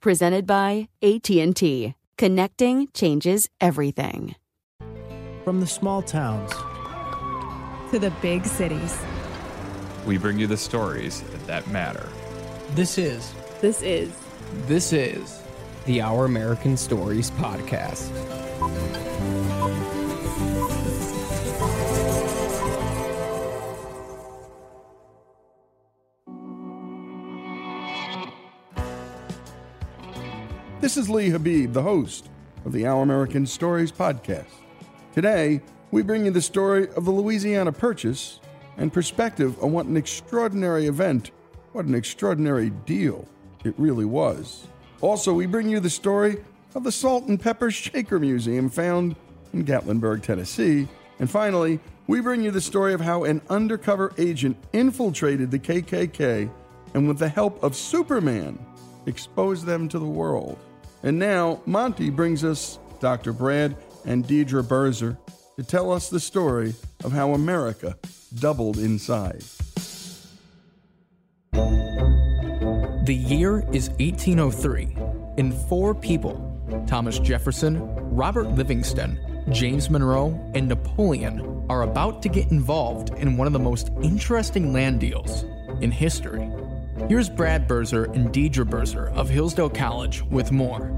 Presented by AT&T. Connecting changes everything. From the small towns to the big cities, we bring you the stories that matter. This is the Our American Stories podcast. This is Lee Habib, the host of the Our American Stories podcast. Today, we bring you the story of the Louisiana Purchase and perspective on what an extraordinary event, what an extraordinary deal it really was. Also, we bring you the story of the Salt and Pepper Shaker Museum found in Gatlinburg, Tennessee. And finally, we bring you the story of how an undercover agent infiltrated the KKK and, with the help of Superman, exposed them to the world. And now, Monty brings us Dr. Brad and Deidre Birzer to tell us the story of how America doubled in size. The year is 1803, and four people, Thomas Jefferson, Robert Livingston, James Monroe, and Napoleon, are about to get involved in one of the most interesting land deals in history. Here's Brad Birzer and Deidre Birzer of Hillsdale College with more.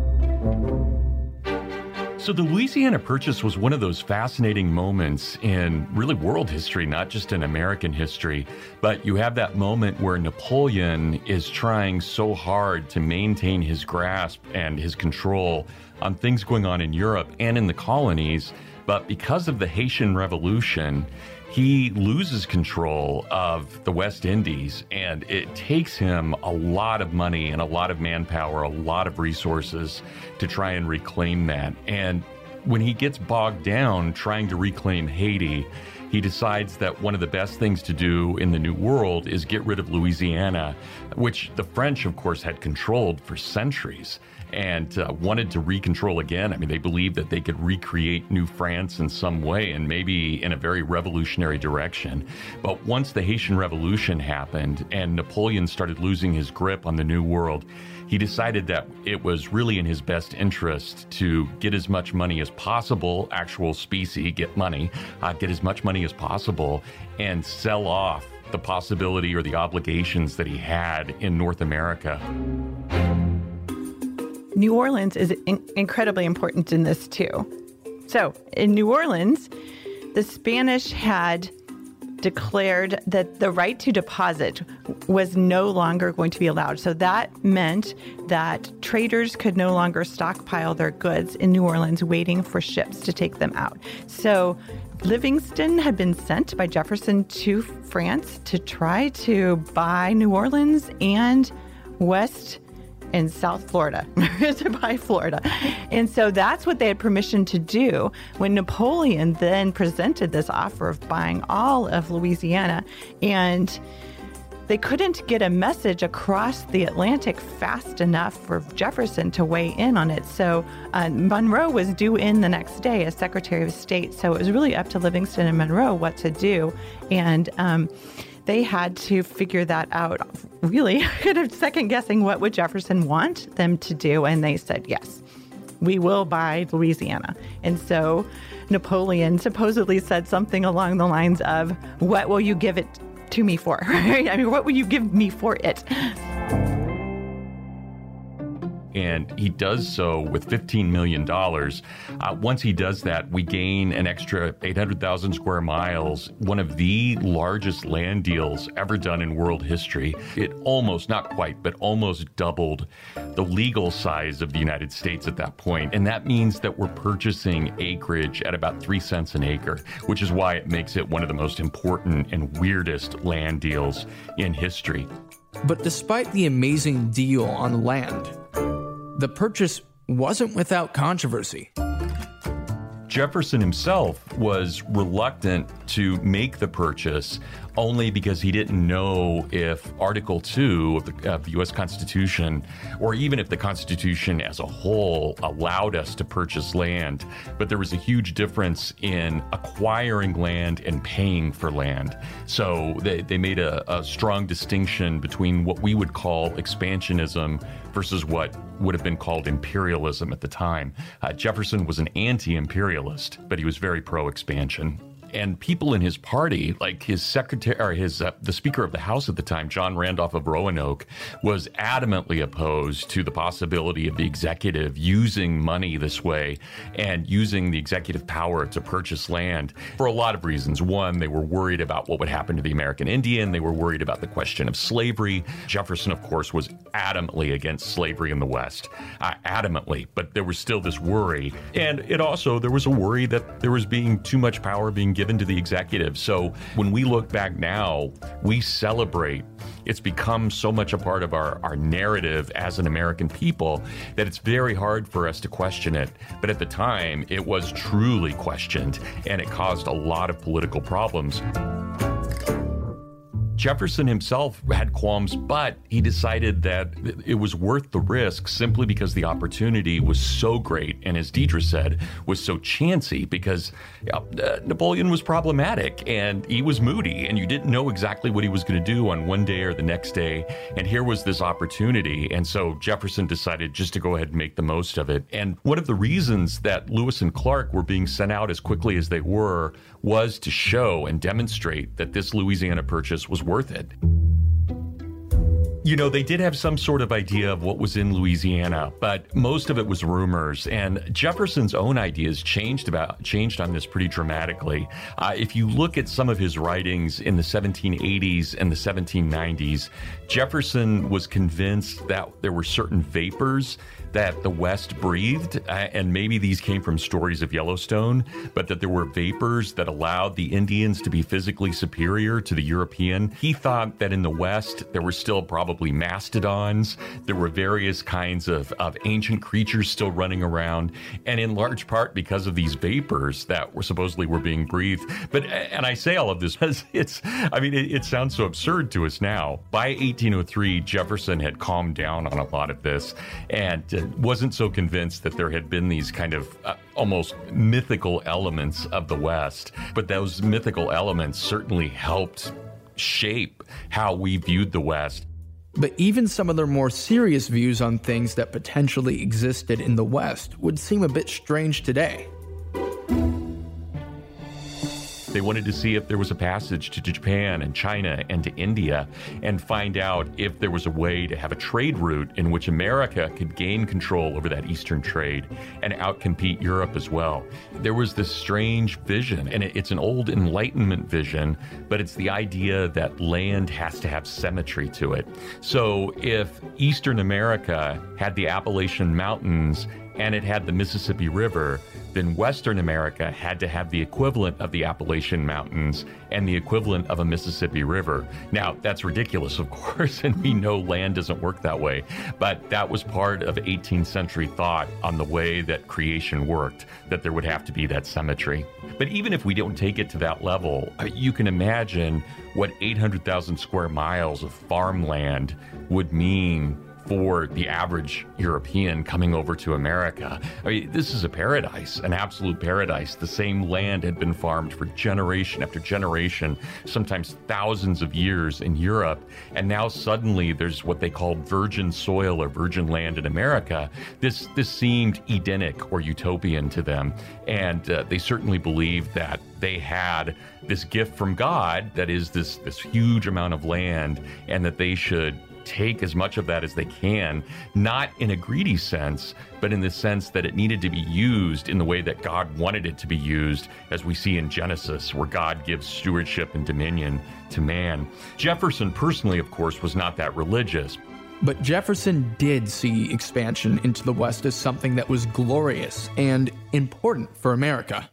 So the Louisiana Purchase was one of those fascinating moments in really world history, not just in American history. But you have that moment where Napoleon is trying so hard to maintain his grasp and his control on things going on in Europe and in the colonies. But because of the Haitian Revolution, he loses control of the West Indies, and it takes him a lot of money and a lot of manpower, a lot of resources to try and reclaim that. And when he gets bogged down trying to reclaim Haiti, he decides that one of the best things to do in the New World is get rid of Louisiana, which the French, of course, had controlled for centuries and wanted to recontrol again. I mean, they believed that they could recreate New France in some way, and maybe in a very revolutionary direction. But once the Haitian Revolution happened and Napoleon started losing his grip on the New World, he decided that it was really in his best interest to get as much money as possible, actual specie, get as much money as possible, and sell off the possibility or the obligations that he had in North America. New Orleans is incredibly important in this too. So in New Orleans, the Spanish had declared that the right to deposit was no longer going to be allowed. So that meant that traders could no longer stockpile their goods in New Orleans waiting for ships to take them out. So Livingston had been sent by Jefferson to France to try to buy New Orleans and West in South Florida, to buy Florida. And so that's what they had permission to do. When Napoleon then presented this offer of buying all of Louisiana, and they couldn't get a message across the Atlantic fast enough for Jefferson to weigh in on it. So Monroe was due in the next day as Secretary of State. So it was really up to Livingston and Monroe what to do. And they had to figure that out, really kind of second guessing what would Jefferson want them to do. And they said, yes, we will buy Louisiana. And so Napoleon supposedly said something along the lines of, what will you give it to me for? I mean, what will you give me for it? And he does so with $15 million. Once he does that, we gain an extra 800,000 square miles, one of the largest land deals ever done in world history. It almost, not quite, but almost doubled the legal size of the United States at that point. And that means that we're purchasing acreage at about 3 cents an acre, which is why it makes it one of the most important and weirdest land deals in history. But despite the amazing deal on land, the purchase wasn't without controversy. Jefferson himself was reluctant to make the purchase only because he didn't know if Article 2 of the U.S. Constitution, or even if the Constitution as a whole, allowed us to purchase land. But there was a huge difference in acquiring land and paying for land. So they made a strong distinction between what we would call expansionism versus what would have been called imperialism at the time. Jefferson was an anti-imperialist, but he was very pro-expansion. And people in his party, like his secretary, or the Speaker of the House at the time, John Randolph of Roanoke, was adamantly opposed to the possibility of the executive using money this way and using the executive power to purchase land for a lot of reasons. One, they were worried about what would happen to the American Indian. They were worried about the question of slavery. Jefferson, of course, was adamantly against slavery in the West, adamantly, but there was still this worry. And there was a worry that there was being too much power being given to the executive. So when we look back now, we celebrate. It's become so much a part of our narrative as an American people that it's very hard for us to question it. But at the time, it was truly questioned, and it caused a lot of political problems. Jefferson himself had qualms, but he decided that it was worth the risk simply because the opportunity was so great, and as Deidre said, was so chancy, because Napoleon was problematic and he was moody, and you didn't know exactly what he was going to do on one day or the next day. And here was this opportunity, and so Jefferson decided just to go ahead and make the most of it. And one of the reasons that Lewis and Clark were being sent out as quickly as they were was to show and demonstrate that this Louisiana purchase was worth it. You know, they did have some sort of idea of what was in Louisiana, but most of it was rumors. And Jefferson's own ideas changed on this pretty dramatically. If you look at some of his writings in the 1780s and the 1790s, Jefferson was convinced that there were certain vapors that the West breathed, and maybe these came from stories of Yellowstone, but that there were vapors that allowed the Indians to be physically superior to the European. He thought that in the West, there were still probably mastodons. There were various kinds of ancient creatures still running around, and in large part because of these vapors that were supposedly were being breathed. But, and I say all of this because it sounds so absurd to us now. By 1803, Jefferson had calmed down on a lot of this and wasn't so convinced that there had been these kind of almost mythical elements of the West. But those mythical elements certainly helped shape how we viewed the West. But even some of their more serious views on things that potentially existed in the West would seem a bit strange today. They wanted to see if there was a passage to Japan and China and to India, and find out if there was a way to have a trade route in which America could gain control over that Eastern trade and outcompete Europe as well. There was this strange vision, and it's an old Enlightenment vision, but it's the idea that land has to have symmetry to it. So if Eastern America had the Appalachian Mountains and it had the Mississippi River, then Western America had to have the equivalent of the Appalachian Mountains and the equivalent of a Mississippi River. Now, that's ridiculous, of course, and we know land doesn't work that way, but that was part of 18th century thought on the way that creation worked, that there would have to be that symmetry. But even if we don't take it to that level, you can imagine what 800,000 square miles of farmland would mean for the average European coming over to America. This is a paradise, an absolute paradise. The same land had been farmed for generation after generation, sometimes thousands of years in Europe. And now suddenly there's what they call virgin soil or virgin land in America. This seemed Edenic or utopian to them. And they certainly believed that they had this gift from God, that is this huge amount of land, and that they should take as much of that as they can, not in a greedy sense, but in the sense that it needed to be used in the way that God wanted it to be used, as we see in Genesis, where God gives stewardship and dominion to man. Jefferson personally, of course, was not that religious. But Jefferson did see expansion into the West as something that was glorious and important for America.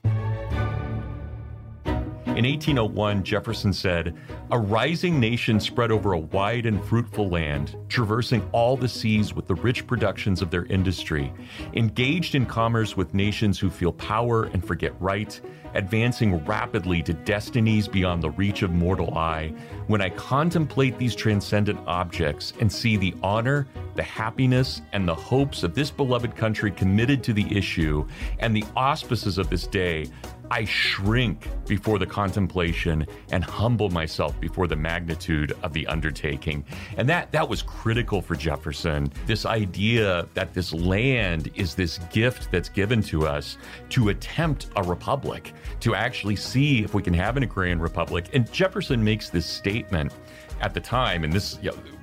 In 1801, Jefferson said, "A rising nation spread over a wide and fruitful land, traversing all the seas with the rich productions of their industry, engaged in commerce with nations who feel power and forget right, advancing rapidly to destinies beyond the reach of mortal eye. When I contemplate these transcendent objects and see the honor, the happiness, and the hopes of this beloved country committed to the issue and the auspices of this day, I shrink before the contemplation and humble myself before the magnitude of the undertaking." And that was critical for Jefferson, this idea that this land is this gift that's given to us to attempt a republic, to actually see if we can have an agrarian republic. And Jefferson makes this statement at the time, and this,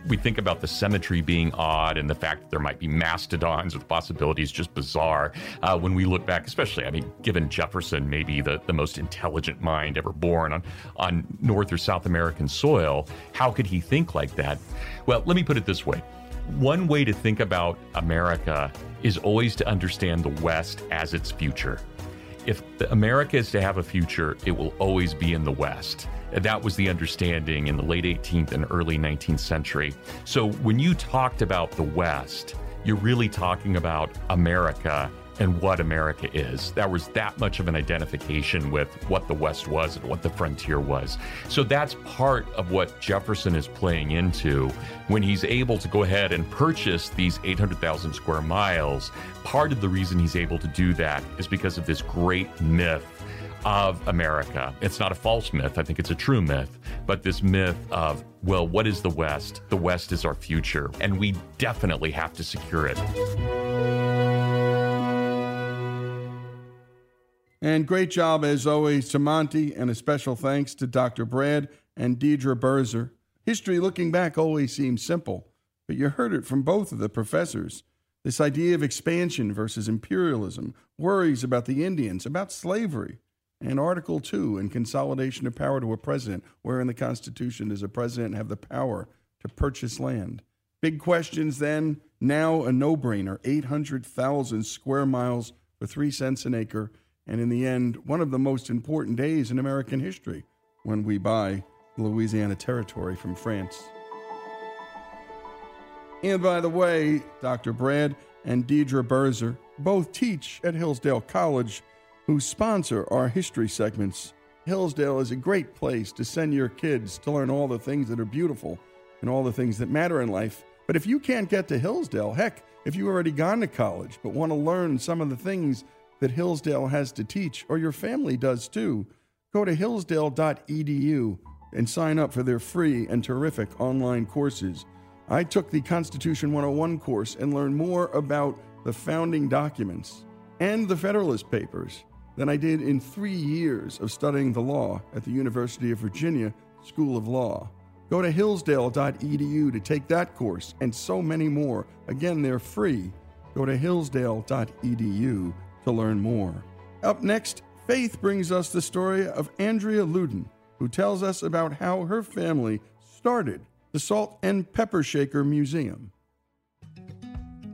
we think about the symmetry being odd and the fact that there might be mastodons or the possibility is just bizarre. When we look back, especially, given Jefferson, maybe the most intelligent mind ever born on North or South American soil, how could he think like that? Well, let me put it this way. One way to think about America is always to understand the West as its future. If America is to have a future, it will always be in the West. That was the understanding in the late 18th and early 19th century. So when you talked about the West, you're really talking about America and what America is. There was that much of an identification with what the West was and what the frontier was. So that's part of what Jefferson is playing into when he's able to go ahead and purchase these 800,000 square miles. Part of the reason he's able to do that is because of this great myth of America. It's not a false myth, I think it's a true myth, but this myth of, well, what is the West? The West is our future, and we definitely have to secure it. And great job, as always, to Monty, and a special thanks to Dr. Brad and Deidre Birzer. History looking back always seems simple, but you heard it from both of the professors. This idea of expansion versus imperialism, worries about the Indians, about slavery, and Article 2 and consolidation of power to a president. Where in the Constitution does a president have the power to purchase land? Big questions then, now a no-brainer, 800,000 square miles for 3 cents an acre, and in the end, one of the most important days in American history when we buy Louisiana Territory from France. And by the way, Dr. Brad and Deidre Birzer both teach at Hillsdale College, who sponsor our history segments. Hillsdale is a great place to send your kids to learn all the things that are beautiful and all the things that matter in life. But if you can't get to Hillsdale, heck, if you've already gone to college but want to learn some of the things that Hillsdale has to teach, or your family does too, go to hillsdale.edu and sign up for their free and terrific online courses. I took the Constitution 101 course and learned more about the founding documents and the Federalist Papers than I did in 3 years of studying the law at the University of Virginia School of Law. Go to hillsdale.edu to take that course and so many more. Again, they're free. Go to hillsdale.edu to learn more. Up next, Faith brings us the story of Andrea Luden, who tells us about how her family started the Salt and Pepper Shaker Museum.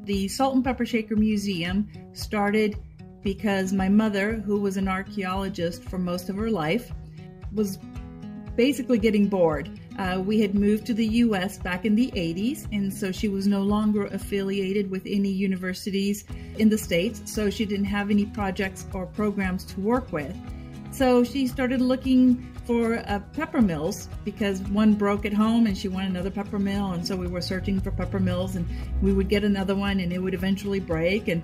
The Salt and Pepper Shaker Museum started because my mother, who was an archaeologist for most of her life, was basically getting bored. We had moved to the U.S. back in the 80s, and so she was no longer affiliated with any universities in the States, so she didn't have any projects or programs to work with. So she started looking for pepper mills because one broke at home and she wanted another pepper mill. And so we were searching for pepper mills and we would get another one and it would eventually break. And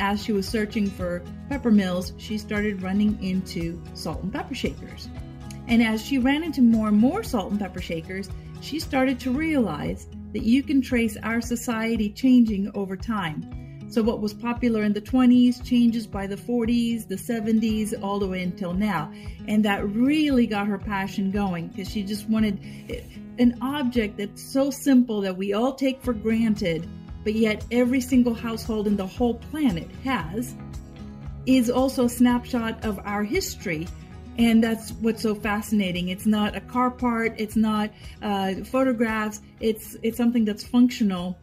as she was searching for pepper mills, she started running into salt and pepper shakers. And as she ran into more and more salt and pepper shakers, she started to realize that you can trace our society changing over time. So what was popular in the 20s changes by the 40s, the 70s, all the way until now. And that really got her passion going because she just wanted an object that's so simple that we all take for granted, but yet every single household in the whole planet has, is also a snapshot of our history. And that's what's so fascinating. It's not a car part, it's not photographs, it's something that's functional,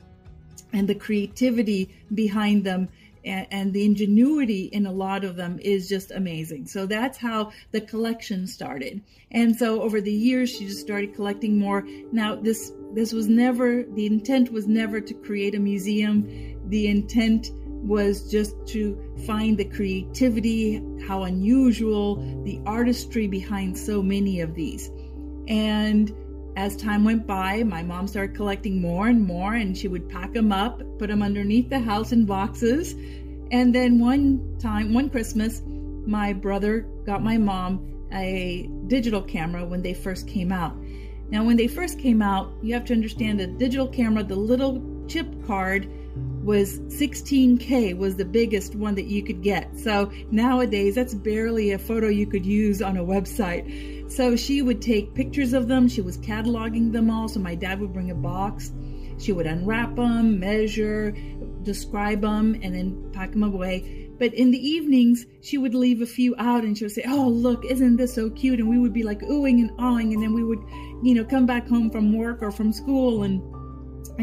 and the creativity behind them and the ingenuity in a lot of them is just amazing. So that's how the collection started. And so over the years, she just started collecting more. Now, this was never, the intent was never to create a museum. The intent was just to find the creativity, how unusual, the artistry behind so many of these. And as time went by, my mom started collecting more and more, and she would pack them up, put them underneath the house in boxes. And then one Christmas, my brother got my mom a digital camera when they first came out. Now, when they first came out, you have to understand the digital camera, the little chip card was 16K was the biggest one that you could get. So nowadays, that's barely a photo you could use on a website. So she would take pictures of them. She was cataloging them all. So my dad would bring a box. She would unwrap them, measure, describe them, and then pack them away. But in the evenings, she would leave a few out and she would say, oh, look, isn't this so cute? And we would be like oohing and awing. And then we would, come back home from work or from school and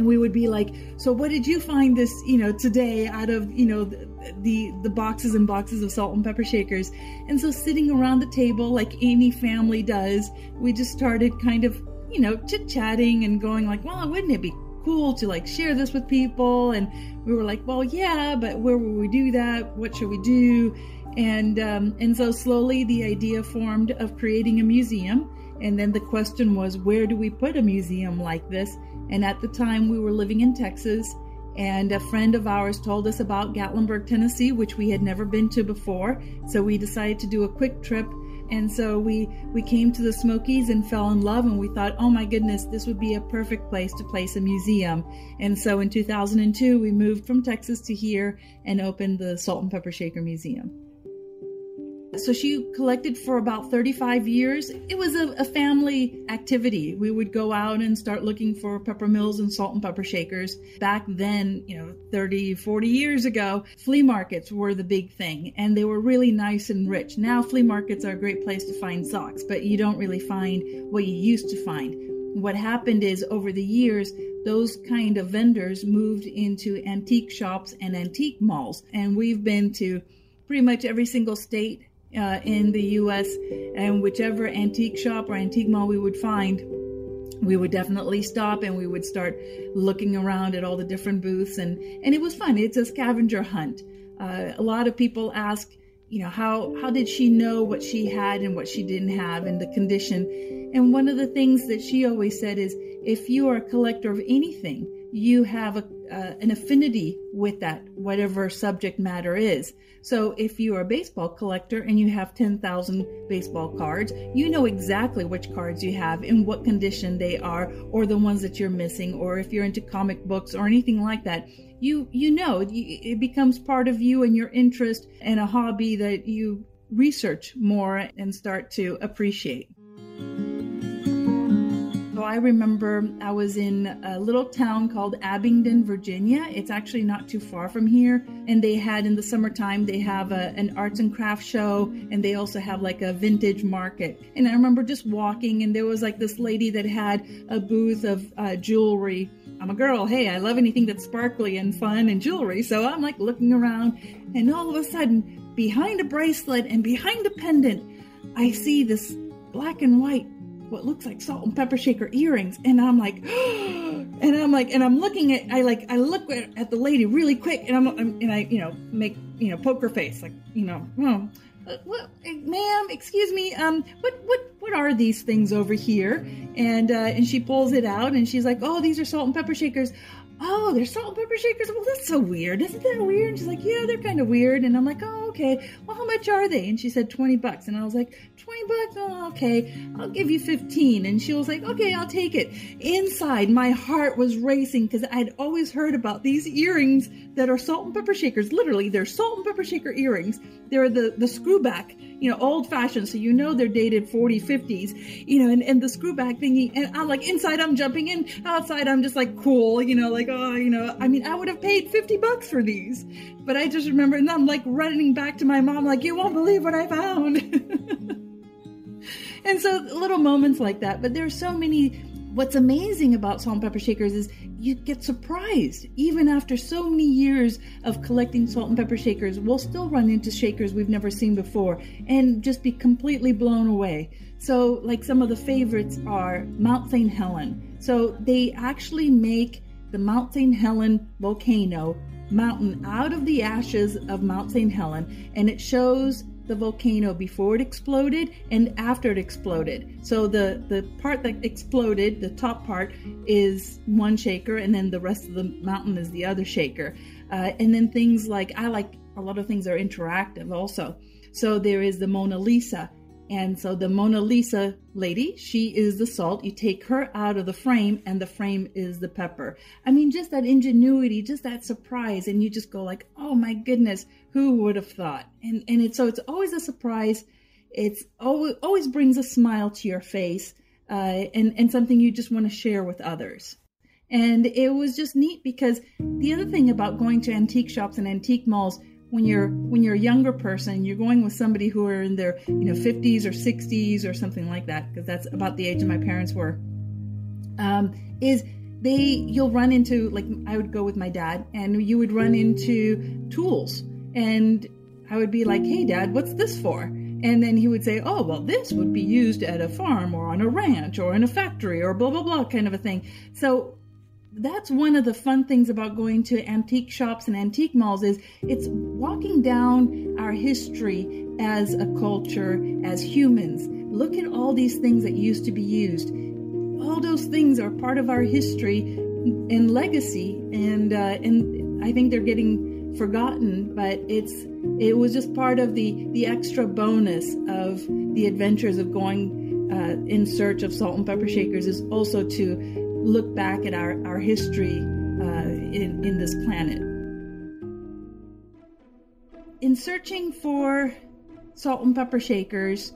we would be like, so what did you find this, today out of, the boxes and boxes of salt and pepper shakers? And so sitting around the table like any family does, we just started kind of, chit-chatting and going like, well, wouldn't it be cool to like share this with people? And we were like, well, yeah, but where will we do that? What should we do? And so slowly the idea formed of creating a museum. And then the question was, where do we put a museum like this? And at the time we were living in Texas, and a friend of ours told us about Gatlinburg, Tennessee, which we had never been to before. So we decided to do a quick trip. And so we came to the Smokies and fell in love, and we thought, oh my goodness, this would be a perfect place to place a museum. And so in 2002, we moved from Texas to here and opened the Salt and Pepper Shaker Museum. So she collected for about 35 years. It was a family activity. We would go out and start looking for pepper mills and salt and pepper shakers. Back then, 30, 40 years ago, flea markets were the big thing, and they were really nice and rich. Now flea markets are a great place to find socks, but you don't really find what you used to find. What happened is, over the years, those kind of vendors moved into antique shops and antique malls. And we've been to pretty much every single state in the U.S. and whichever antique shop or antique mall we would find, we would definitely stop and we would start looking around at all the different booths. And it was fun. It's a scavenger hunt. A lot of people ask, how did she know what she had and what she didn't have and the condition? And one of the things that she always said is, if you are a collector of anything, you have an affinity with that, whatever subject matter is. So if you are a baseball collector and you have 10,000 baseball cards, you know exactly which cards you have, in what condition they are, or the ones that you're missing, or if you're into comic books or anything like that. It becomes part of you and your interest and a hobby that you research more and start to appreciate. So I remember I was in a little town called Abingdon, Virginia. It's actually not too far from here. And they had, in the summertime, they have an arts and crafts show, and they also have like a vintage market. And I remember just walking, and there was like this lady that had a booth of jewelry. I'm a girl. Hey, I love anything that's sparkly and fun and jewelry. So I'm like looking around, and all of a sudden, behind a bracelet and behind a pendant, I see this black and white, what looks like salt and pepper shaker earrings. And I'm like, and I'm looking at, I look at the lady really quick, and I make, poker face, ma'am, excuse me, what are these things over here? And she pulls it out, and she's like, oh, these are salt and pepper shakers. Oh, they're salt and pepper shakers. Well, that's so weird. Isn't that weird? And she's like, yeah, they're kind of weird. And I'm like, oh, okay. Well, how much are they? And she said $20. And I was like, $20? Oh, okay. I'll give you 15. And she was like, okay, I'll take it. Inside, my heart was racing, because I'd always heard about these earrings that are salt and pepper shakers. Literally, they're salt and pepper shaker earrings. They're the screw back, old fashioned. So, they're dated 40, 50s, and the screw back thingy. And I'm like, inside I'm jumping in, outside I'm just like, cool, I would have paid $50 for these. But I just remember, and I'm like running back to my mom, like, you won't believe what I found. And so little moments like that, but there are so many. What's amazing about salt and pepper shakers is you get surprised. Even after so many years of collecting salt and pepper shakers, we'll still run into shakers we've never seen before and just be completely blown away. So like some of the favorites are Mount St. Helen. So they actually make the Mount St. Helen volcano mountain out of the ashes of Mount St. Helen, and it shows the volcano before it exploded and after it exploded. So the part that exploded, the top part, is one shaker, and then the rest of the mountain is the other shaker. And then things like, I like a lot of things are interactive also. So there is the Mona Lisa. And so the Mona Lisa lady, she is the salt. You take her out of the frame, and the frame is the pepper. I mean, just that ingenuity, just that surprise. And you just go like, oh my goodness, who would have thought? And it's, so it's always a surprise. It's always brings a smile to your face, and something you just want to share with others. And it was just neat, because the other thing about going to antique shops and antique malls, when you're a younger person, you're going with somebody who are in their 50s or 60s or something like that, because that's about the age my parents were, you'll run into, like, I would go with my dad, and you would run into tools, and I would be like, hey Dad, what's this for? And then he would say, oh, well, this would be used at a farm or on a ranch or in a factory or blah blah blah kind of a thing. So that's one of the fun things about going to antique shops and antique malls, is it's walking down our history as a culture, as humans. Look at all these things that used to be used. All those things are part of our history and legacy, and I think they're getting forgotten, but it was just part of the extra bonus of the adventures of going in search of salt and pepper shakers, is also to look back at our history in this planet. In searching for Salt and Pepper Shakers,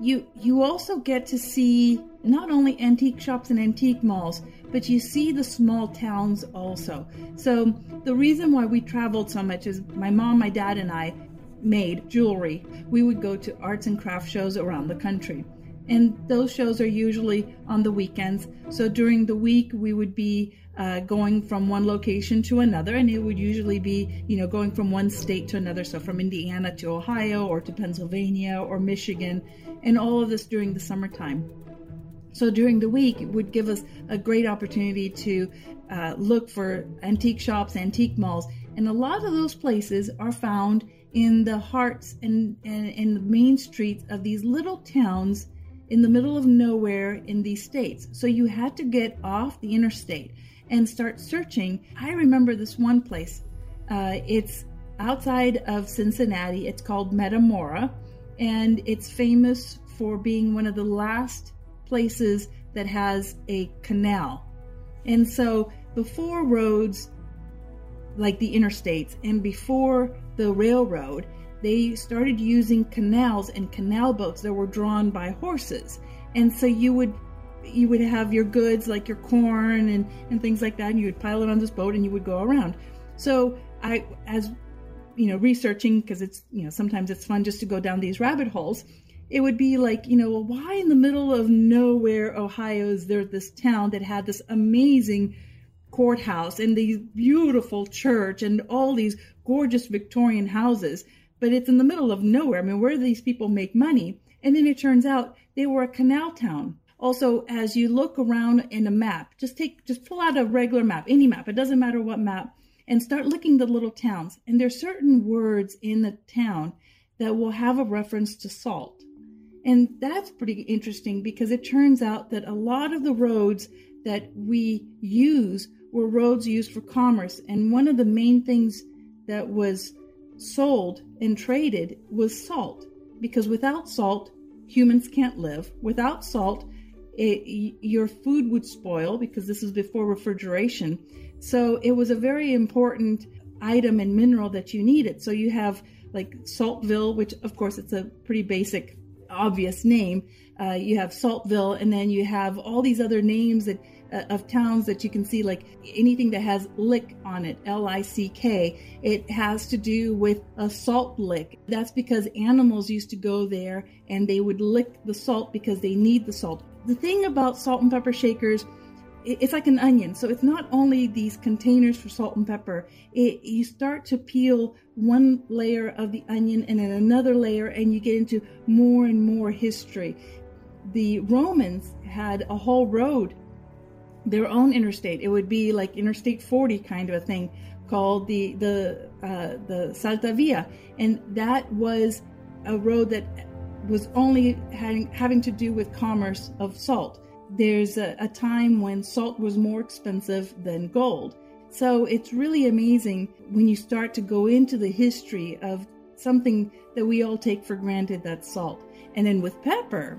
you also get to see not only antique shops and antique malls, but you see the small towns also. So the reason why we traveled so much is my mom, my dad, and I made jewelry. We would go to arts and craft shows around the country. And those shows are usually on the weekends. So during the week, we would be going from one location to another, and it would usually be, going from one state to another. So from Indiana to Ohio or to Pennsylvania or Michigan, and all of this during the summertime. So during the week, it would give us a great opportunity to look for antique shops, antique malls. And a lot of those places are found in the hearts and in the main streets of these little towns in the middle of nowhere in these states. So you had to get off the interstate and start searching. I remember this one place. It's outside of Cincinnati. It's called Metamora, and it's famous for being one of the last places that has a canal. And so before roads like the interstates and before the railroad, they started using canals and canal boats that were drawn by horses. And so you would have your goods, like your corn and things like that, and you would pile it on this boat and you would go around. So I, as researching, because it's, sometimes it's fun just to go down these rabbit holes, it would be like, why in the middle of nowhere, Ohio, is there this town that had this amazing courthouse and these beautiful church and all these gorgeous Victorian houses, but it's in the middle of nowhere. I mean, where do these people make money? And then it turns out they were a canal town. Also, as you look around in a map, just pull out a regular map, any map, it doesn't matter what map, and start looking at the little towns. And there's certain words in the town that will have a reference to salt. And that's pretty interesting, because it turns out that a lot of the roads that we use were roads used for commerce. And one of the main things that was sold and traded was salt, because without salt, humans can't live. Without salt, your food would spoil, because this was before refrigeration. So it was a very important item and mineral that you needed. So you have like Saltville, which of course it's a pretty basic, obvious name. You have Saltville, and then you have all these other names that of towns that you can see, like anything that has lick on it, L-I-C-K, it has to do with a salt lick. That's because animals used to go there and they would lick the salt because they need the salt. The thing about Salt and Pepper Shakers, it's like an onion. So it's not only these containers for salt and pepper, you start to peel one layer of the onion and then another layer, and you get into more and more history. The Romans had a whole road, their own interstate. It would be like Interstate 40 kind of a thing, called the Salta Via. And that was a road that was only having to do with commerce of salt. There's a time when salt was more expensive than gold. So it's really amazing when you start to go into the history of something that we all take for granted, that's salt. And then with pepper,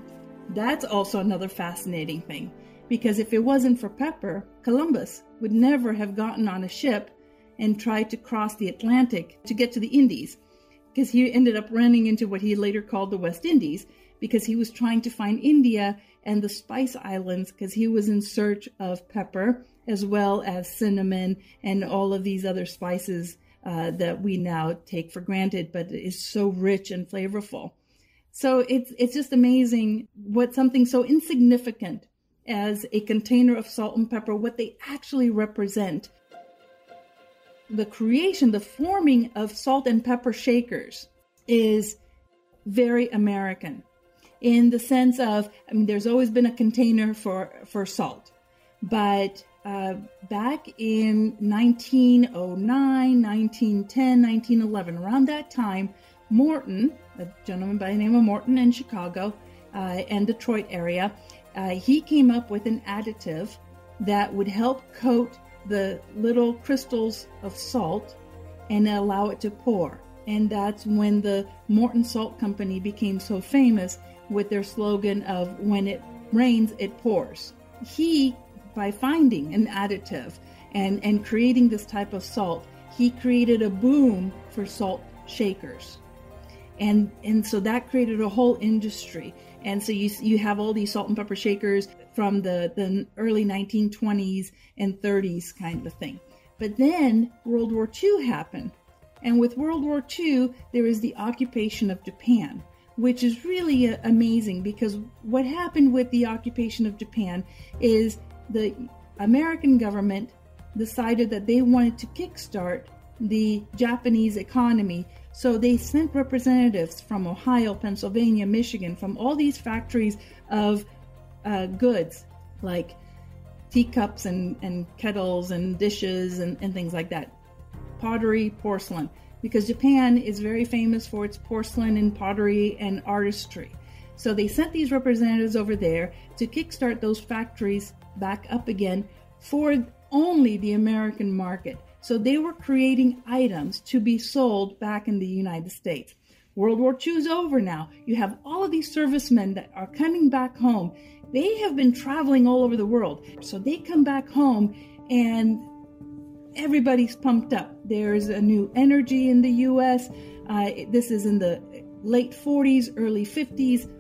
that's also another fascinating thing. Because if it wasn't for pepper, Columbus would never have gotten on a ship and tried to cross the Atlantic to get to the Indies, because he ended up running into what he later called the West Indies, because he was trying to find India and the Spice Islands, because he was in search of pepper as well as cinnamon and all of these other spices that we now take for granted, but is so rich and flavorful. So it's just amazing what something so insignificant as a container of salt and pepper, what they actually represent. The creation, the forming of Salt and Pepper Shakers is very American, in the sense of, there's always been a container for salt, but back in 1909, 1910, 1911, around that time, Morton, a gentleman by the name of Morton in Chicago and Detroit area, he came up with an additive that would help coat the little crystals of salt and allow it to pour. And that's when the Morton Salt Company became so famous with their slogan of, when it rains, it pours. He, by finding an additive and creating this type of salt, he created a boom for salt shakers. And so that created a whole industry. And so you have all these salt and pepper shakers from the early 1920s and 30s kind of thing. But then World War II happened. And with World War II, there is the occupation of Japan, which is really amazing, because what happened with the occupation of Japan is the American government decided that they wanted to kickstart the Japanese economy. So they sent representatives from Ohio, Pennsylvania, Michigan, from all these factories of goods like teacups and kettles and dishes and things like that. Pottery, porcelain, because Japan is very famous for its porcelain and pottery and artistry. So they sent these representatives over there to kickstart those factories back up again for only the American market. So they were creating items to be sold back in the United States. World War II is over now. You have all of these servicemen that are coming back home. They have been traveling all over the world. So they come back home and everybody's pumped up. There's a new energy in the U.S. This is in the late 40s, early 50s.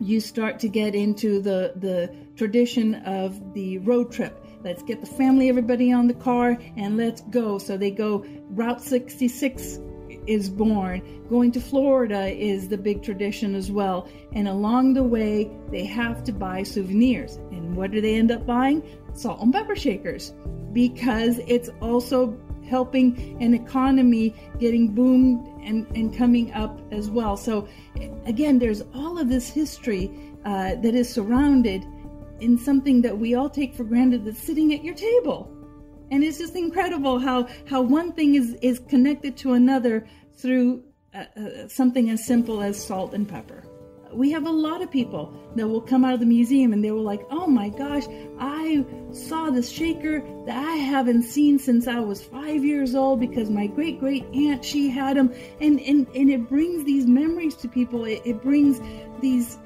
You start to get into the tradition of the road trip. Let's get the family, everybody on the car, and let's go. So they go, Route 66 is born. Going to Florida is the big tradition as well. And along the way, they have to buy souvenirs. And what do they end up buying? Salt and pepper shakers. Because it's also helping an economy getting boomed and coming up as well. So again, there's all of this history that is surrounded in something that we all take for granted that's sitting at your table. And it's just incredible how one thing is connected to another through something as simple as salt and pepper. We have a lot of people that will come out of the museum and they were like, oh my gosh, I saw this shaker that I haven't seen since I was 5 years old because my great-great-aunt, she had them. And it brings these memories to people. It brings these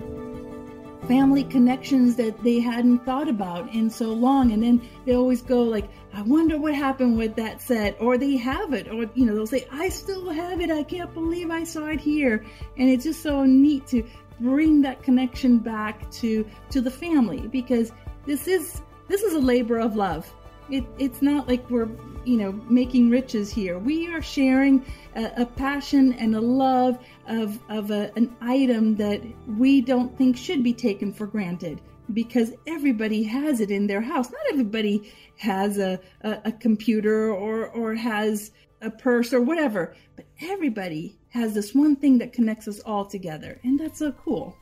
family connections that they hadn't thought about in so long. And then they always go like, I wonder what happened with that set, or they have it, or, you know, they'll say, I still have it. I can't believe I saw it here. And it's just so neat to bring that connection back to the family, because this is a labor of love. It's not like we're, you know, making riches here. We are sharing a passion and a love of an item that we don't think should be taken for granted, because everybody has it in their house. Not everybody has a computer or has a purse or whatever, but everybody has this one thing that connects us all together, and that's so cool.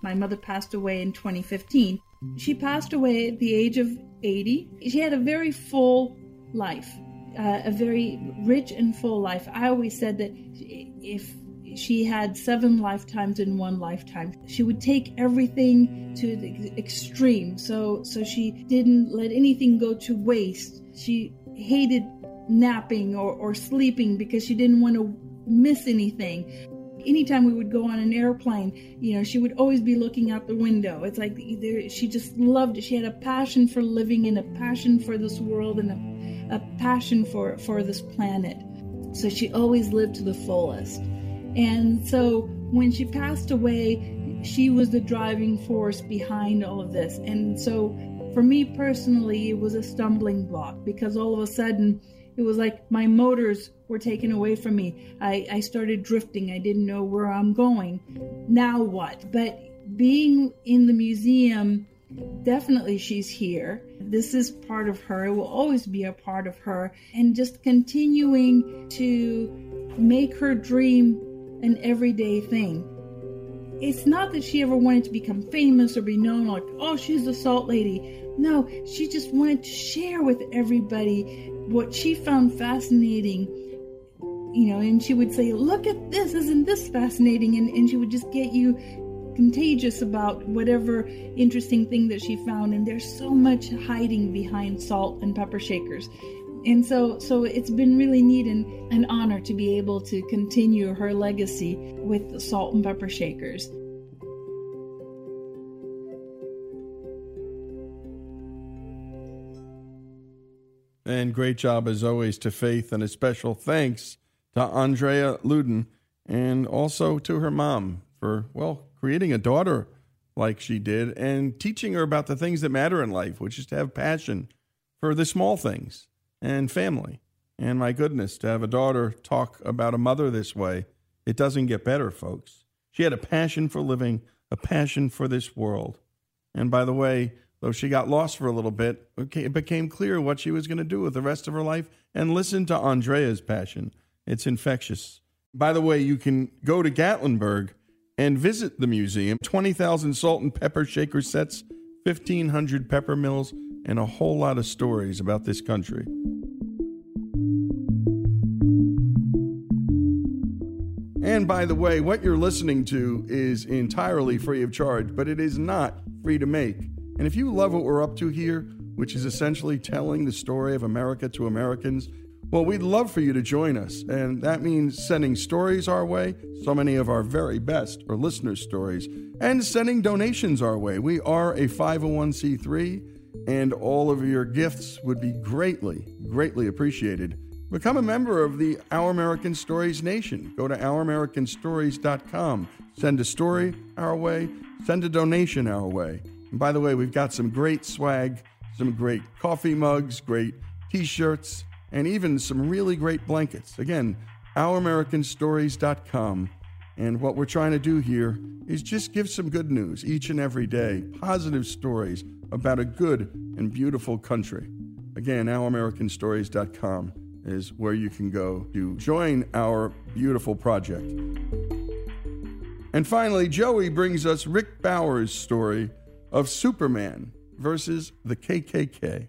My mother passed away in 2015. She passed away at the age of 80. She had a very full life, a very rich and full life. I always said that if she had 7 lifetimes in one lifetime, she would take everything to the extreme. So she didn't let anything go to waste. She hated napping or sleeping because she didn't want to miss anything. Anytime we would go on an airplane, you know, she would always be looking out the window. It's like she just loved it. She had a passion for living and a passion for this world and a passion for this planet. So she always lived to the fullest. And so when she passed away, she was the driving force behind all of this. And so for me personally, it was a stumbling block, because all of a sudden, it was like my motors were taken away from me. I started drifting. I didn't know where I'm going. Now what? But being in the museum, definitely she's here. This is part of her. It will always be a part of her. And just continuing to make her dream an everyday thing. It's not that she ever wanted to become famous or be known like, oh, she's the salt lady. No, she just wanted to share with everybody what she found fascinating, you know, and she would say, look at this, isn't this fascinating? And she would just get you contagious about whatever interesting thing that she found. And there's so much hiding behind salt and pepper shakers. And so it's been really neat and an honor to be able to continue her legacy with the salt and pepper shakers. And great job, as always, to Faith, and a special thanks to Andrea Luden and also to her mom for, well, creating a daughter like she did and teaching her about the things that matter in life, which is to have passion for the small things and family. And my goodness, to have a daughter talk about a mother this way, it doesn't get better, folks. She had a passion for living, a passion for this world. And by the way, though she got lost for a little bit, it became clear what she was going to do with the rest of her life. And listen to Andrea's passion. It's infectious. By the way, you can go to Gatlinburg and visit the museum. 20,000 salt and pepper shaker sets, 1,500 pepper mills, and a whole lot of stories about this country. And by the way, what you're listening to is entirely free of charge, but it is not free to make. And if you love what we're up to here, which is essentially telling the story of America to Americans, well, we'd love for you to join us. And that means sending stories our way. So many of our very best are listener stories, and sending donations our way. We are a 501c3, and all of your gifts would be greatly, greatly appreciated. Become a member of the Our American Stories Nation. Go to ouramericanstories.com. Send a story our way. Send a donation our way. And by the way, we've got some great swag, some great coffee mugs, great T-shirts, and even some really great blankets. Again, ouramericanstories.com. And what we're trying to do here is just give some good news each and every day, positive stories about a good and beautiful country. Again, ouramericanstories.com. is where you can go to join our beautiful project. And finally, Joey brings us Rick Bauer's story of Superman versus the KKK.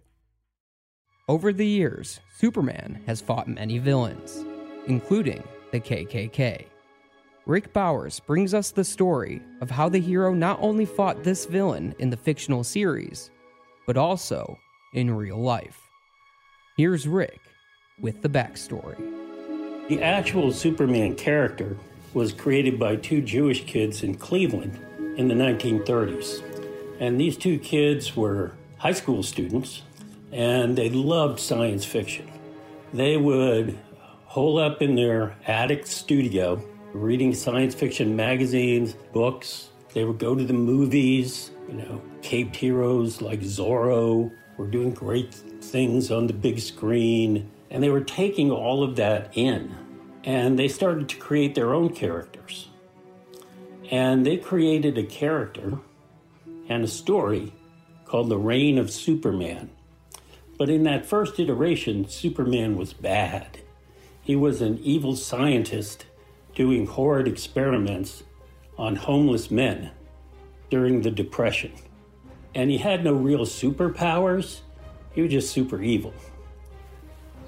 Over the years, Superman has fought many villains, including the KKK. Rick Bowers brings us the story of how the hero not only fought this villain in the fictional series, but also in real life. Here's Rick with the backstory. The actual Superman character was created by two Jewish kids in Cleveland in the 1930s. And these two kids were high school students, and they loved science fiction. They would hole up in their attic studio, reading science fiction magazines, books. They would go to the movies, caped heroes like Zorro were doing great things on the big screen. And they were taking all of that in, and they started to create their own characters. And they created a character and a story called The Reign of Superman. But in that first iteration, Superman was bad. He was an evil scientist doing horrid experiments on homeless men during the Depression. And he had no real superpowers. He was just super evil.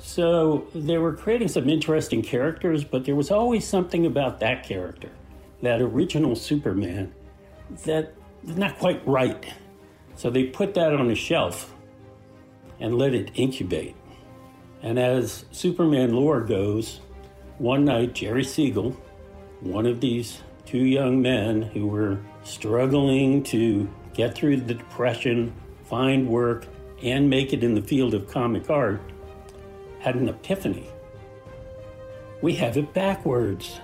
So they were creating some interesting characters, but there was always something about that character, that original Superman, that was not quite right. So they put that on a shelf and let it incubate. And as Superman lore goes, one night Jerry Siegel, one of these two young men who were struggling to get through the Depression, find work, and make it in the field of comic art, had an epiphany. We have it backwards.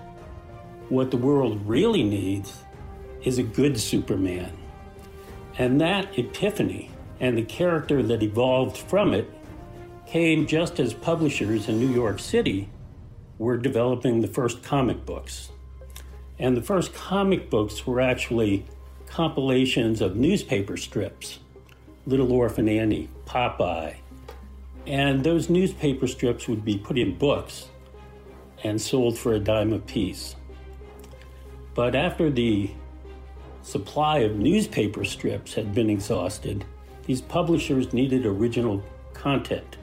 What the world really needs is a good Superman. And that epiphany and the character that evolved from it came just as publishers in New York City were developing the first comic books. And the first comic books were actually compilations of newspaper strips. Little Orphan Annie, Popeye, and those newspaper strips would be put in books and sold for $0.10 a piece. But after the supply of newspaper strips had been exhausted, these publishers needed original content.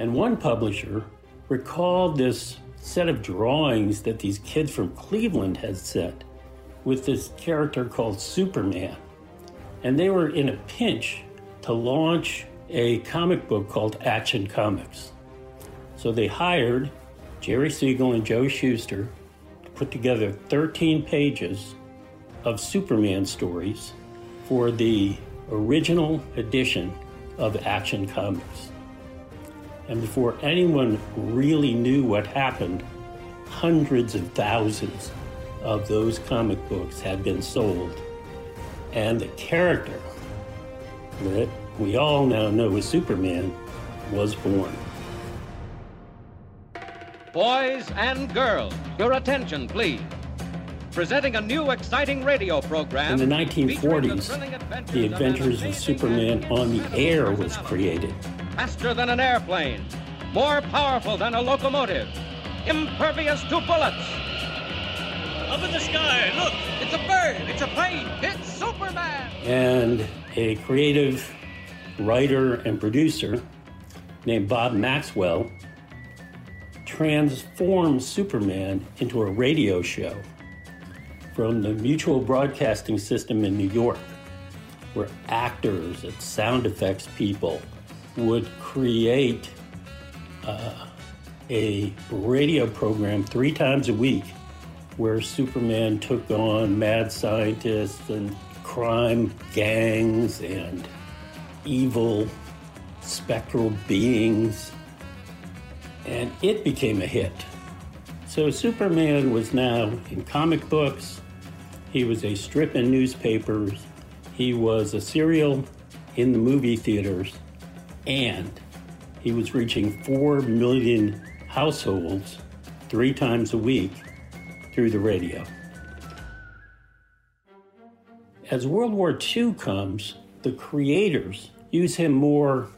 And one publisher recalled this set of drawings that these kids from Cleveland had sent with this character called Superman. And they were in a pinch to launch a comic book called Action Comics. So they hired Jerry Siegel and Joe Shuster to put together 13 pages of Superman stories for the original edition of Action Comics. And before anyone really knew what happened, hundreds of thousands of those comic books have been sold. And the character that we all now know as Superman was born. Boys and girls, your attention, please. Presenting a new exciting radio program. In the 1940s, the Adventures of Superman on the Air was created. Faster than an airplane, more powerful than a locomotive, impervious to bullets. Up in the sky, look, it's a bird, it's a plane, it's Superman. And a creative writer and producer named Bob Maxwell transformed Superman into a radio show from the Mutual Broadcasting System in New York, where actors and sound effects people would create a radio program 3 times a week where Superman took on mad scientists and crime gangs and evil spectral beings, and it became a hit. So Superman was now in comic books, he was a strip in newspapers, he was a serial in the movie theaters, and he was reaching 4 million households 3 times a week through the radio. As World War II comes, the creators use him more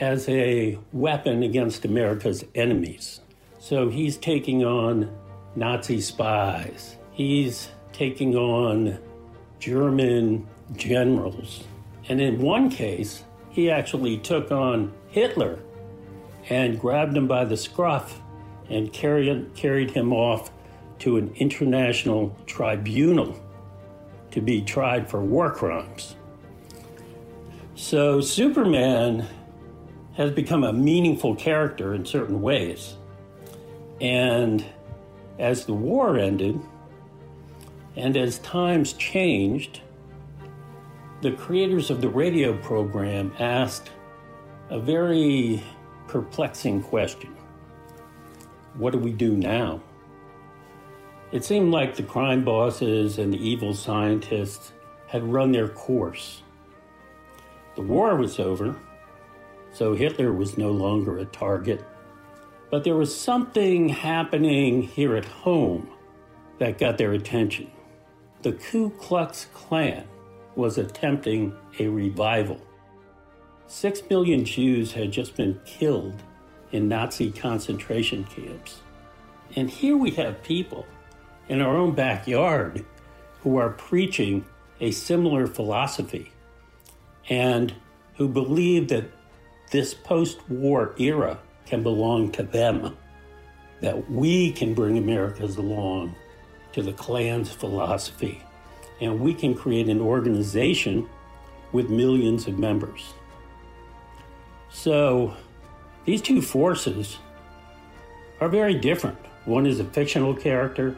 as a weapon against America's enemies. So he's taking on Nazi spies. He's taking on German generals. And in one case, he actually took on Hitler and grabbed him by the scruff and carried him off to an international tribunal to be tried for war crimes. So Superman has become a meaningful character in certain ways. And as the war ended, and as times changed, the creators of the radio program asked a very perplexing question. What do we do now? It seemed like the crime bosses and the evil scientists had run their course. The war was over, so Hitler was no longer a target. But there was something happening here at home that got their attention. The Ku Klux Klan was attempting a revival. 6 million Jews had just been killed in Nazi concentration camps. And here we have people in our own backyard who are preaching a similar philosophy and who believe that this post-war era can belong to them, that we can bring America's along to the Klan's philosophy, and we can create an organization with millions of members. So these two forces are very different. One is a fictional character,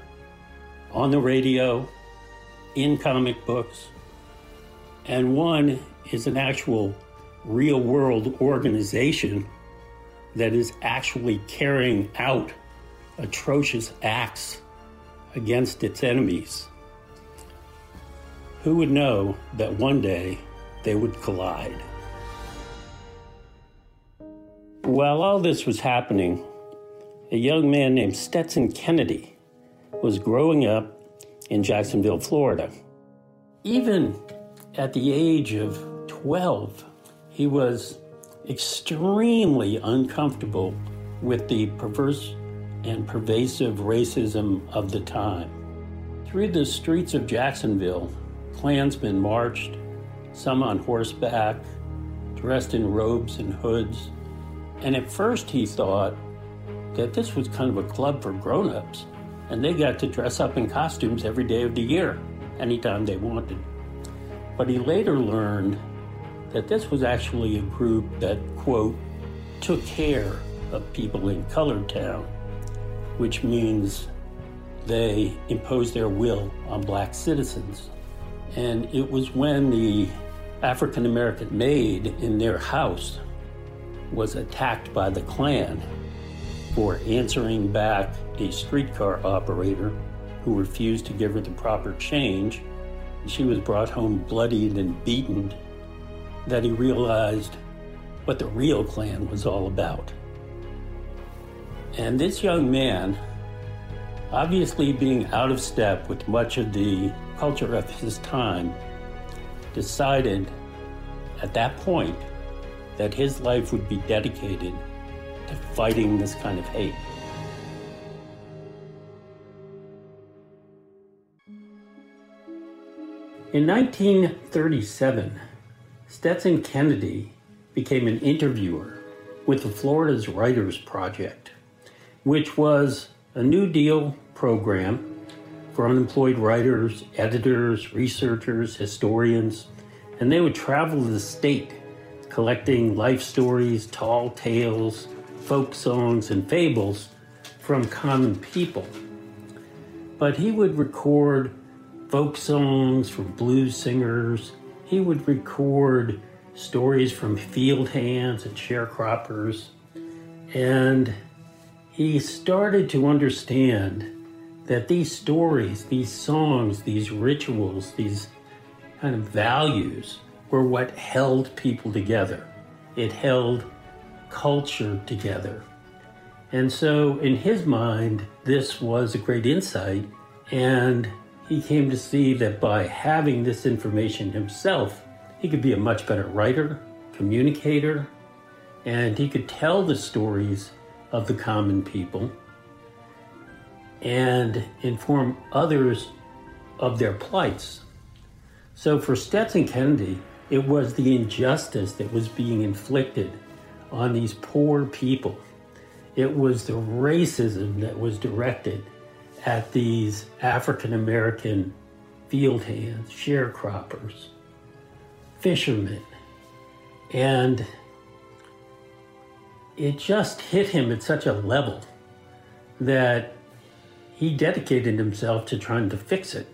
on the radio, in comic books, and one is an actual real-world organization that is actually carrying out atrocious acts against its enemies. Who would know that one day they would collide? While all this was happening, a young man named Stetson Kennedy was growing up in Jacksonville, Florida. Even at the age of 12, he was extremely uncomfortable with the perverse and pervasive racism of the time. Through the streets of Jacksonville, Klansmen marched, some on horseback, dressed in robes and hoods. And at first he thought that this was kind of a club for grown-ups, and they got to dress up in costumes every day of the year, anytime they wanted. But he later learned that this was actually a group that, quote, took care of people in Colored Town, which means they imposed their will on black citizens. And it was when the African-American maid in their house was attacked by the Klan for answering back a streetcar operator who refused to give her the proper change. She was brought home bloodied and beaten. That he realized what the real Klan was all about. And this young man, obviously being out of step with much of the culture of his time, decided at that point that his life would be dedicated to fighting this kind of hate. In 1937, Stetson Kennedy became an interviewer with the Florida's Writers Project, which was a New Deal program for unemployed writers, editors, researchers, historians, and they would travel the state collecting life stories, tall tales, folk songs, and fables from common people. But he would record folk songs from blues singers. He would record stories from field hands and sharecroppers, and he started to understand that these stories, these songs, these rituals, these kind of values were what held people together. It held culture together. And so in his mind, this was a great insight, and he came to see that by having this information himself, he could be a much better writer, communicator, and he could tell the stories of the common people and inform others of their plights. So for Stetson Kennedy, it was the injustice that was being inflicted on these poor people. It was the racism that was directed at these African-American field hands, sharecroppers, fishermen. And it just hit him at such a level that he dedicated himself to trying to fix it.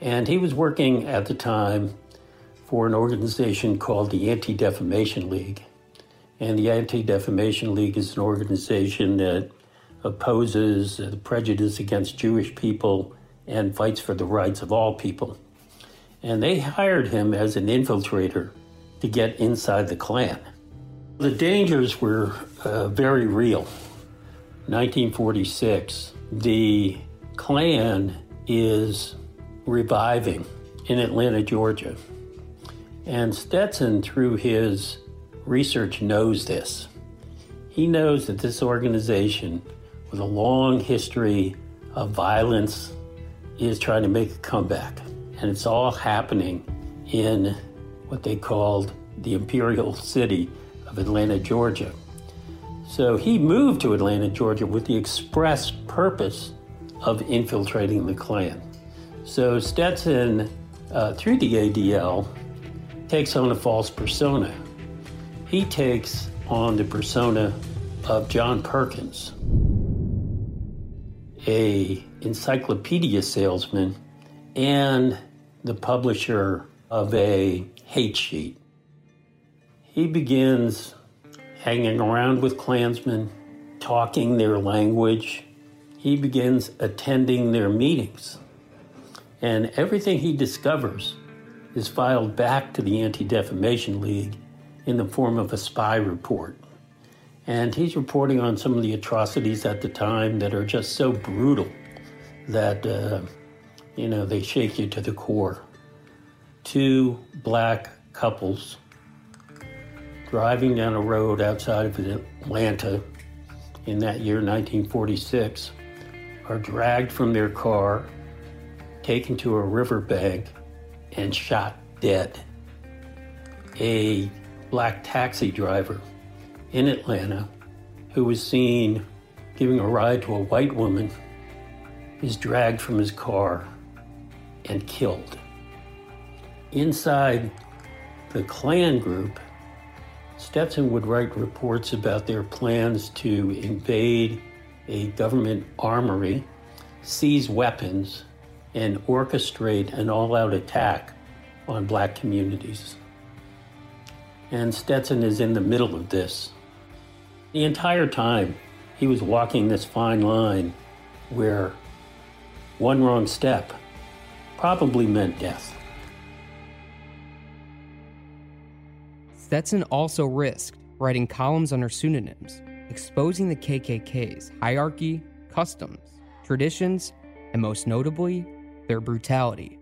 And he was working at the time for an organization called the Anti-Defamation League. And the Anti-Defamation League is an organization that opposes the prejudice against Jewish people and fights for the rights of all people. And they hired him as an infiltrator to get inside the Klan. The dangers were very real. 1946, the Klan is reviving in Atlanta, Georgia. And Stetson, through his research, knows this. He knows that this organization, with a long history of violence, is trying to make a comeback. And it's all happening in what they called the Imperial City of Atlanta, Georgia. So he moved to Atlanta, Georgia with the express purpose of infiltrating the Klan. So Stetson, through the ADL, takes on a false persona. He takes on the persona of John Perkins, a encyclopedia salesman and the publisher of a hate sheet. He begins hanging around with Klansmen, talking their language. He begins attending their meetings. And everything he discovers is filed back to the Anti-Defamation League in the form of a spy report. And he's reporting on some of the atrocities at the time that are just so brutal that, they shake you to the core. 2 black couples driving down a road outside of Atlanta in that year, 1946, are dragged from their car, taken to a riverbank, and shot dead. A black taxi driver in Atlanta, who was seen giving a ride to a white woman, is dragged from his car and killed. Inside the Klan group, Stetson would write reports about their plans to invade a government armory, seize weapons, and orchestrate an all-out attack on black communities. And Stetson is in the middle of this. The entire time, He was walking this fine line where one wrong step probably meant death. Stetson also risked writing columns under pseudonyms, exposing the KKK's hierarchy, customs, traditions, and most notably, their brutality.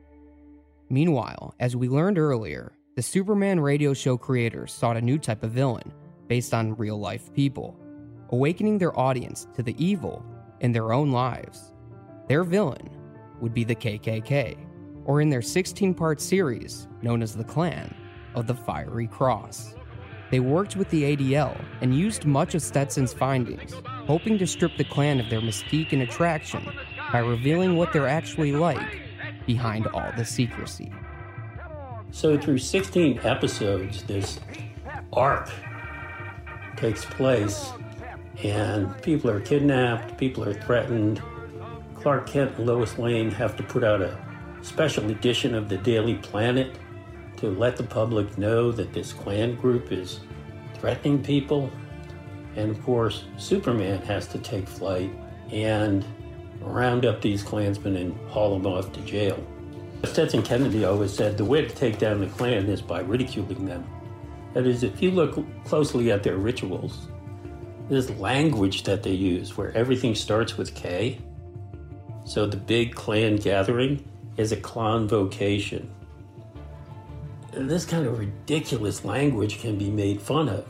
Meanwhile, as we learned earlier, the Superman radio show creators sought a new type of villain based on real-life people, awakening their audience to the evil in their own lives. Their villain would be the KKK, or in their 16-part series known as the Klan of the Fiery Cross. They worked with the ADL and used much of Stetson's findings, hoping to strip the Klan of their mystique and attraction by revealing what they're actually like behind all the secrecy. So through 16 episodes, this arc takes place, and people are kidnapped, people are threatened. Clark Kent and Lois Lane have to put out a special edition of the Daily Planet to let the public know that this Klan group is threatening people. And of course, Superman has to take flight and round up these Klansmen and haul them off to jail. Stetson Kennedy always said the way to take down the Klan is by ridiculing them. That is, if you look closely at their rituals, this language that they use where everything starts with K. So the big Klan gathering is a Klanvocation. This kind of ridiculous language can be made fun of.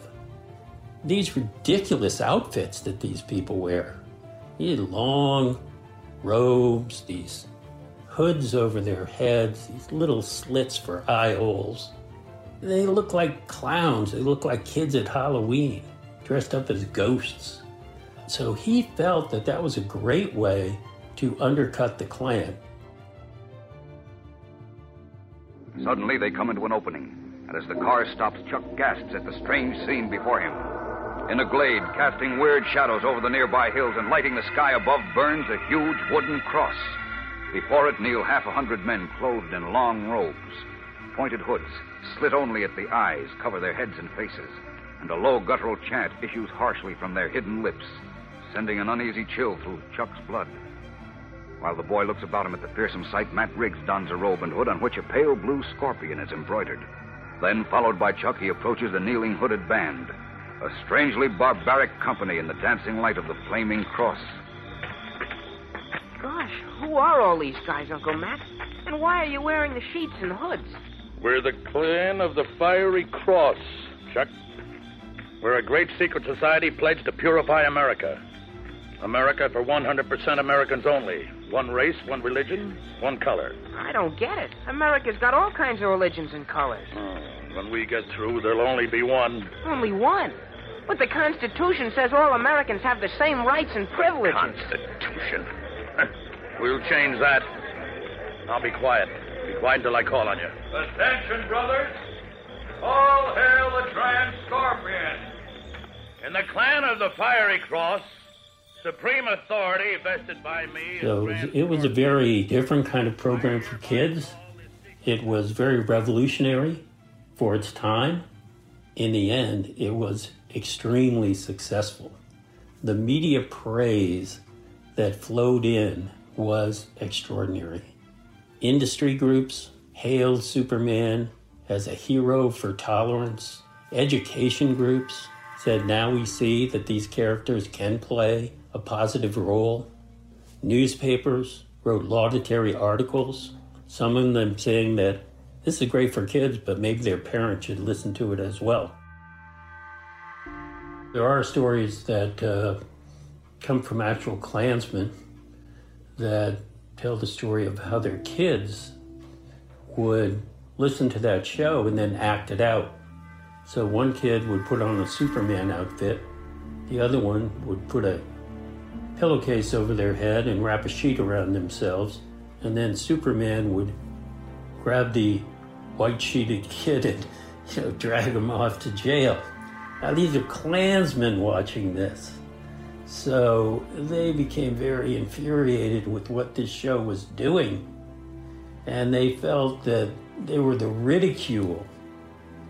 These ridiculous outfits that these people wear, these long robes, these hoods over their heads, these little slits for eye holes. They look like clowns. They look like kids at Halloween, dressed up as ghosts. So he felt that that was a great way to undercut the Klan. Suddenly, they come into an opening, and as the car stops, Chuck gasps at the strange scene before him. In a glade, casting weird shadows over the nearby hills and lighting the sky above, burns a huge wooden cross. Before it kneel 100 men clothed in long robes. Pointed hoods, slit only at the eyes, cover their heads and faces, and a low guttural chant issues harshly from their hidden lips, sending an uneasy chill through Chuck's blood. While the boy looks about him at the fearsome sight, Matt Riggs dons a robe and hood on which a pale blue scorpion is embroidered. Then, followed by Chuck, he approaches the kneeling hooded band, a strangely barbaric company in the dancing light of the flaming cross. Gosh, who are all these guys, Uncle Matt? And why are you wearing the sheets and the hoods? We're the Klan of the Fiery Cross, Chuck. We're a great secret society pledged to purify America. America for 100% Americans only. One race, one religion, one color. I don't get it. America's got all kinds of religions and colors. Oh, when we get through, there'll only be one. Only one? But the Constitution says all Americans have the same rights and privileges. Constitution? We'll change that. Now be quiet. Be quiet till I call on you. Attention, brothers. All hail the Trans Scorpion. In the Klan of the Fiery Cross, supreme authority vested by me. So it was a very different kind of program for kids. It was very revolutionary for its time. In the end, it was extremely successful. The media praise that flowed in was extraordinary. Industry groups hailed Superman as a hero for tolerance. Education groups said now we see that these characters can play a positive role. Newspapers wrote laudatory articles, some of them saying that this is great for kids, but maybe their parents should listen to it as well. There are stories that come from actual Klansmen that tell the story of how their kids would listen to that show and then act it out. So one kid would put on a Superman outfit, the other one would put a pillowcase over their head and wrap a sheet around themselves, and then Superman would grab the white-sheeted kid and, drag him off to jail. Now, these are Klansmen watching this, so they became very infuriated with what this show was doing, and they felt that they were the ridicule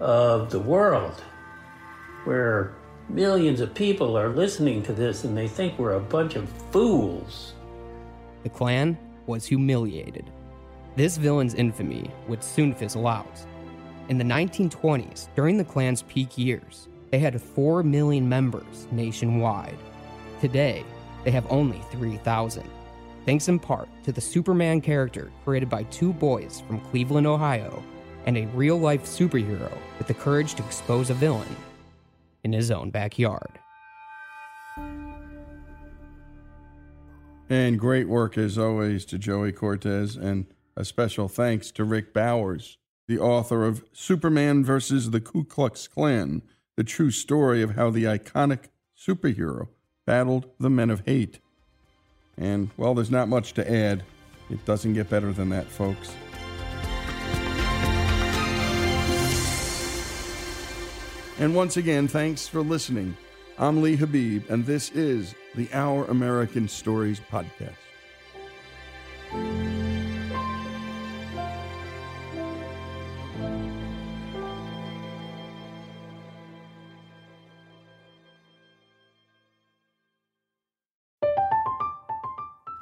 of the world, where Millions of people are listening to this and they think we're a bunch of fools. The Klan was humiliated. This villain's infamy would soon fizzle out. In the 1920s, during the Klan's peak years, they had 4 million members nationwide. Today, they have only 3,000, thanks in part to the Superman character created by 2 boys from Cleveland, Ohio, and a real-life superhero with the courage to expose a villain in his own backyard. And great work, as always, to Joey Cortez, and a special thanks to Rick Bowers, the author of Superman vs. the Ku Klux Klan, the true story of how the iconic superhero battled the men of hate. And, well, there's not much to add. It doesn't get better than that, folks. And once again, thanks for listening. I'm Lee Habib, and this is the Our American Stories podcast.